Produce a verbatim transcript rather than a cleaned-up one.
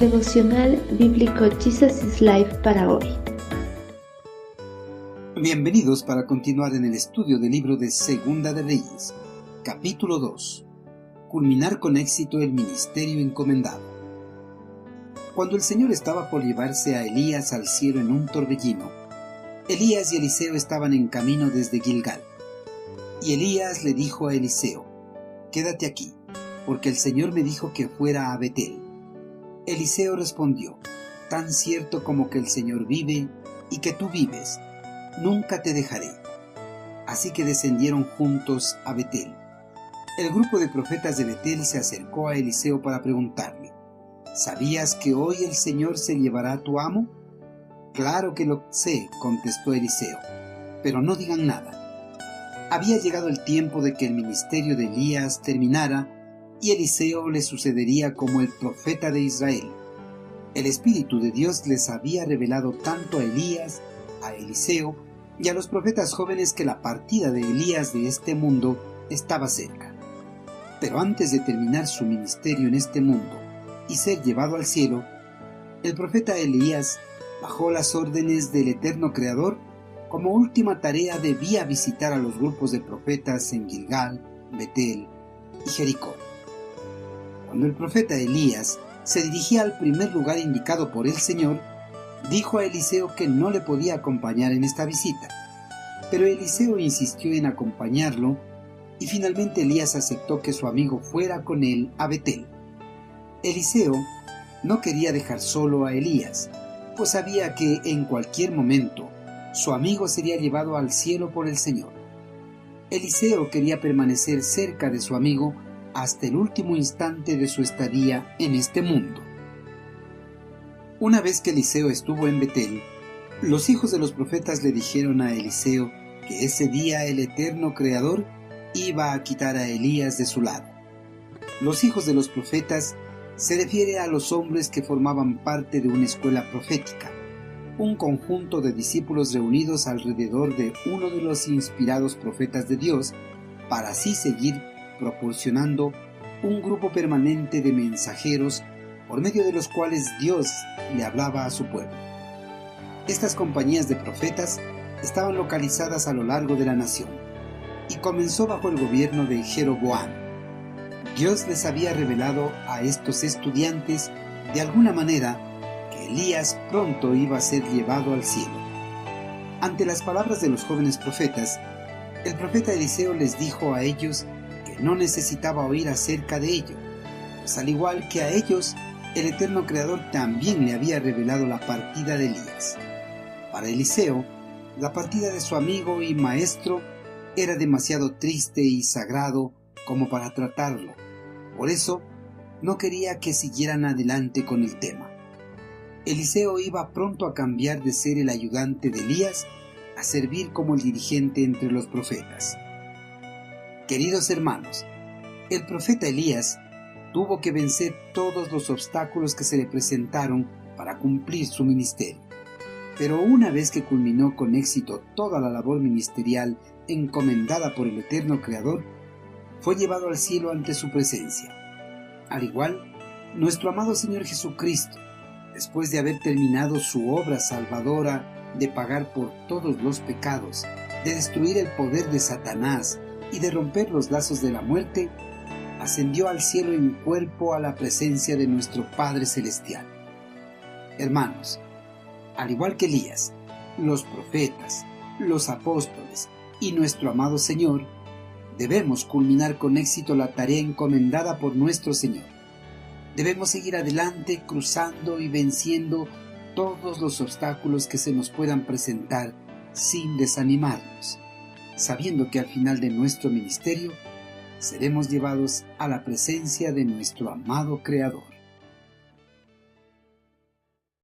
Devocional Bíblico Jesus is Life para hoy. Bienvenidos para continuar en el estudio del libro de Segunda de Reyes, capítulo dos. Culminar con éxito el ministerio encomendado. Cuando el Señor estaba por llevarse a Elías al cielo en un torbellino, Elías y Eliseo estaban en camino desde Gilgal. Y Elías le dijo a Eliseo: «Quédate aquí, porque el Señor me dijo que fuera a Betel». Eliseo respondió: «Tan cierto como que el Señor vive y que tú vives, nunca te dejaré». Así que descendieron juntos a Betel. El grupo de profetas de Betel se acercó a Eliseo para preguntarle: «¿Sabías que hoy el Señor se llevará a tu amo?». «Claro que lo sé», contestó Eliseo, «pero no digan nada». Había llegado el tiempo de que el ministerio de Elías terminara, y Eliseo le sucedería como el profeta de Israel. El Espíritu de Dios les había revelado tanto a Elías, a Eliseo y a los profetas jóvenes que la partida de Elías de este mundo estaba cerca. Pero antes de terminar su ministerio en este mundo y ser llevado al cielo, el profeta Elías, bajo las órdenes del Eterno Creador, como última tarea debía visitar a los grupos de profetas en Gilgal, Betel y Jericó. Cuando el profeta Elías se dirigía al primer lugar indicado por el Señor, dijo a Eliseo que no le podía acompañar en esta visita. Pero Eliseo insistió en acompañarlo, y finalmente Elías aceptó que su amigo fuera con él a Betel. Eliseo no quería dejar solo a Elías, pues sabía que en cualquier momento su amigo sería llevado al cielo por el Señor. Eliseo quería permanecer cerca de su amigo hasta el último instante de su estadía en este mundo. Una vez que Eliseo estuvo en Betel, los hijos de los profetas le dijeron a Eliseo que ese día el Eterno Creador iba a quitar a Elías de su lado. Los hijos de los profetas se refiere a los hombres que formaban parte de una escuela profética, un conjunto de discípulos reunidos alrededor de uno de los inspirados profetas de Dios, para así seguir proporcionando un grupo permanente de mensajeros por medio de los cuales Dios le hablaba a su pueblo. Estas compañías de profetas estaban localizadas a lo largo de la nación y comenzó bajo el gobierno de Jeroboam. Dios les había revelado a estos estudiantes de alguna manera que Elías pronto iba a ser llevado al cielo. Ante las palabras de los jóvenes profetas, el profeta Eliseo les dijo a ellos no necesitaba oír acerca de ello, pues al igual que a ellos, el Eterno Creador también le había revelado la partida de Elías. Para Eliseo, la partida de su amigo y maestro era demasiado triste y sagrado como para tratarlo. Por eso, no quería que siguieran adelante con el tema. Eliseo iba pronto a cambiar de ser el ayudante de Elías a servir como el dirigente entre los profetas. Queridos hermanos, el profeta Elías tuvo que vencer todos los obstáculos que se le presentaron para cumplir su ministerio. Pero una vez que culminó con éxito toda la labor ministerial encomendada por el Eterno Creador, fue llevado al cielo ante su presencia. Al igual, nuestro amado Señor Jesucristo, después de haber terminado su obra salvadora de pagar por todos los pecados, de destruir el poder de Satanás, y de romper los lazos de la muerte, ascendió al cielo en cuerpo a la presencia de nuestro Padre Celestial. Hermanos, al igual que Elías, los profetas, los apóstoles y nuestro amado Señor, debemos culminar con éxito la tarea encomendada por nuestro Señor. Debemos seguir adelante cruzando y venciendo todos los obstáculos que se nos puedan presentar sin desanimarnos, sabiendo que al final de nuestro ministerio seremos llevados a la presencia de nuestro amado Creador.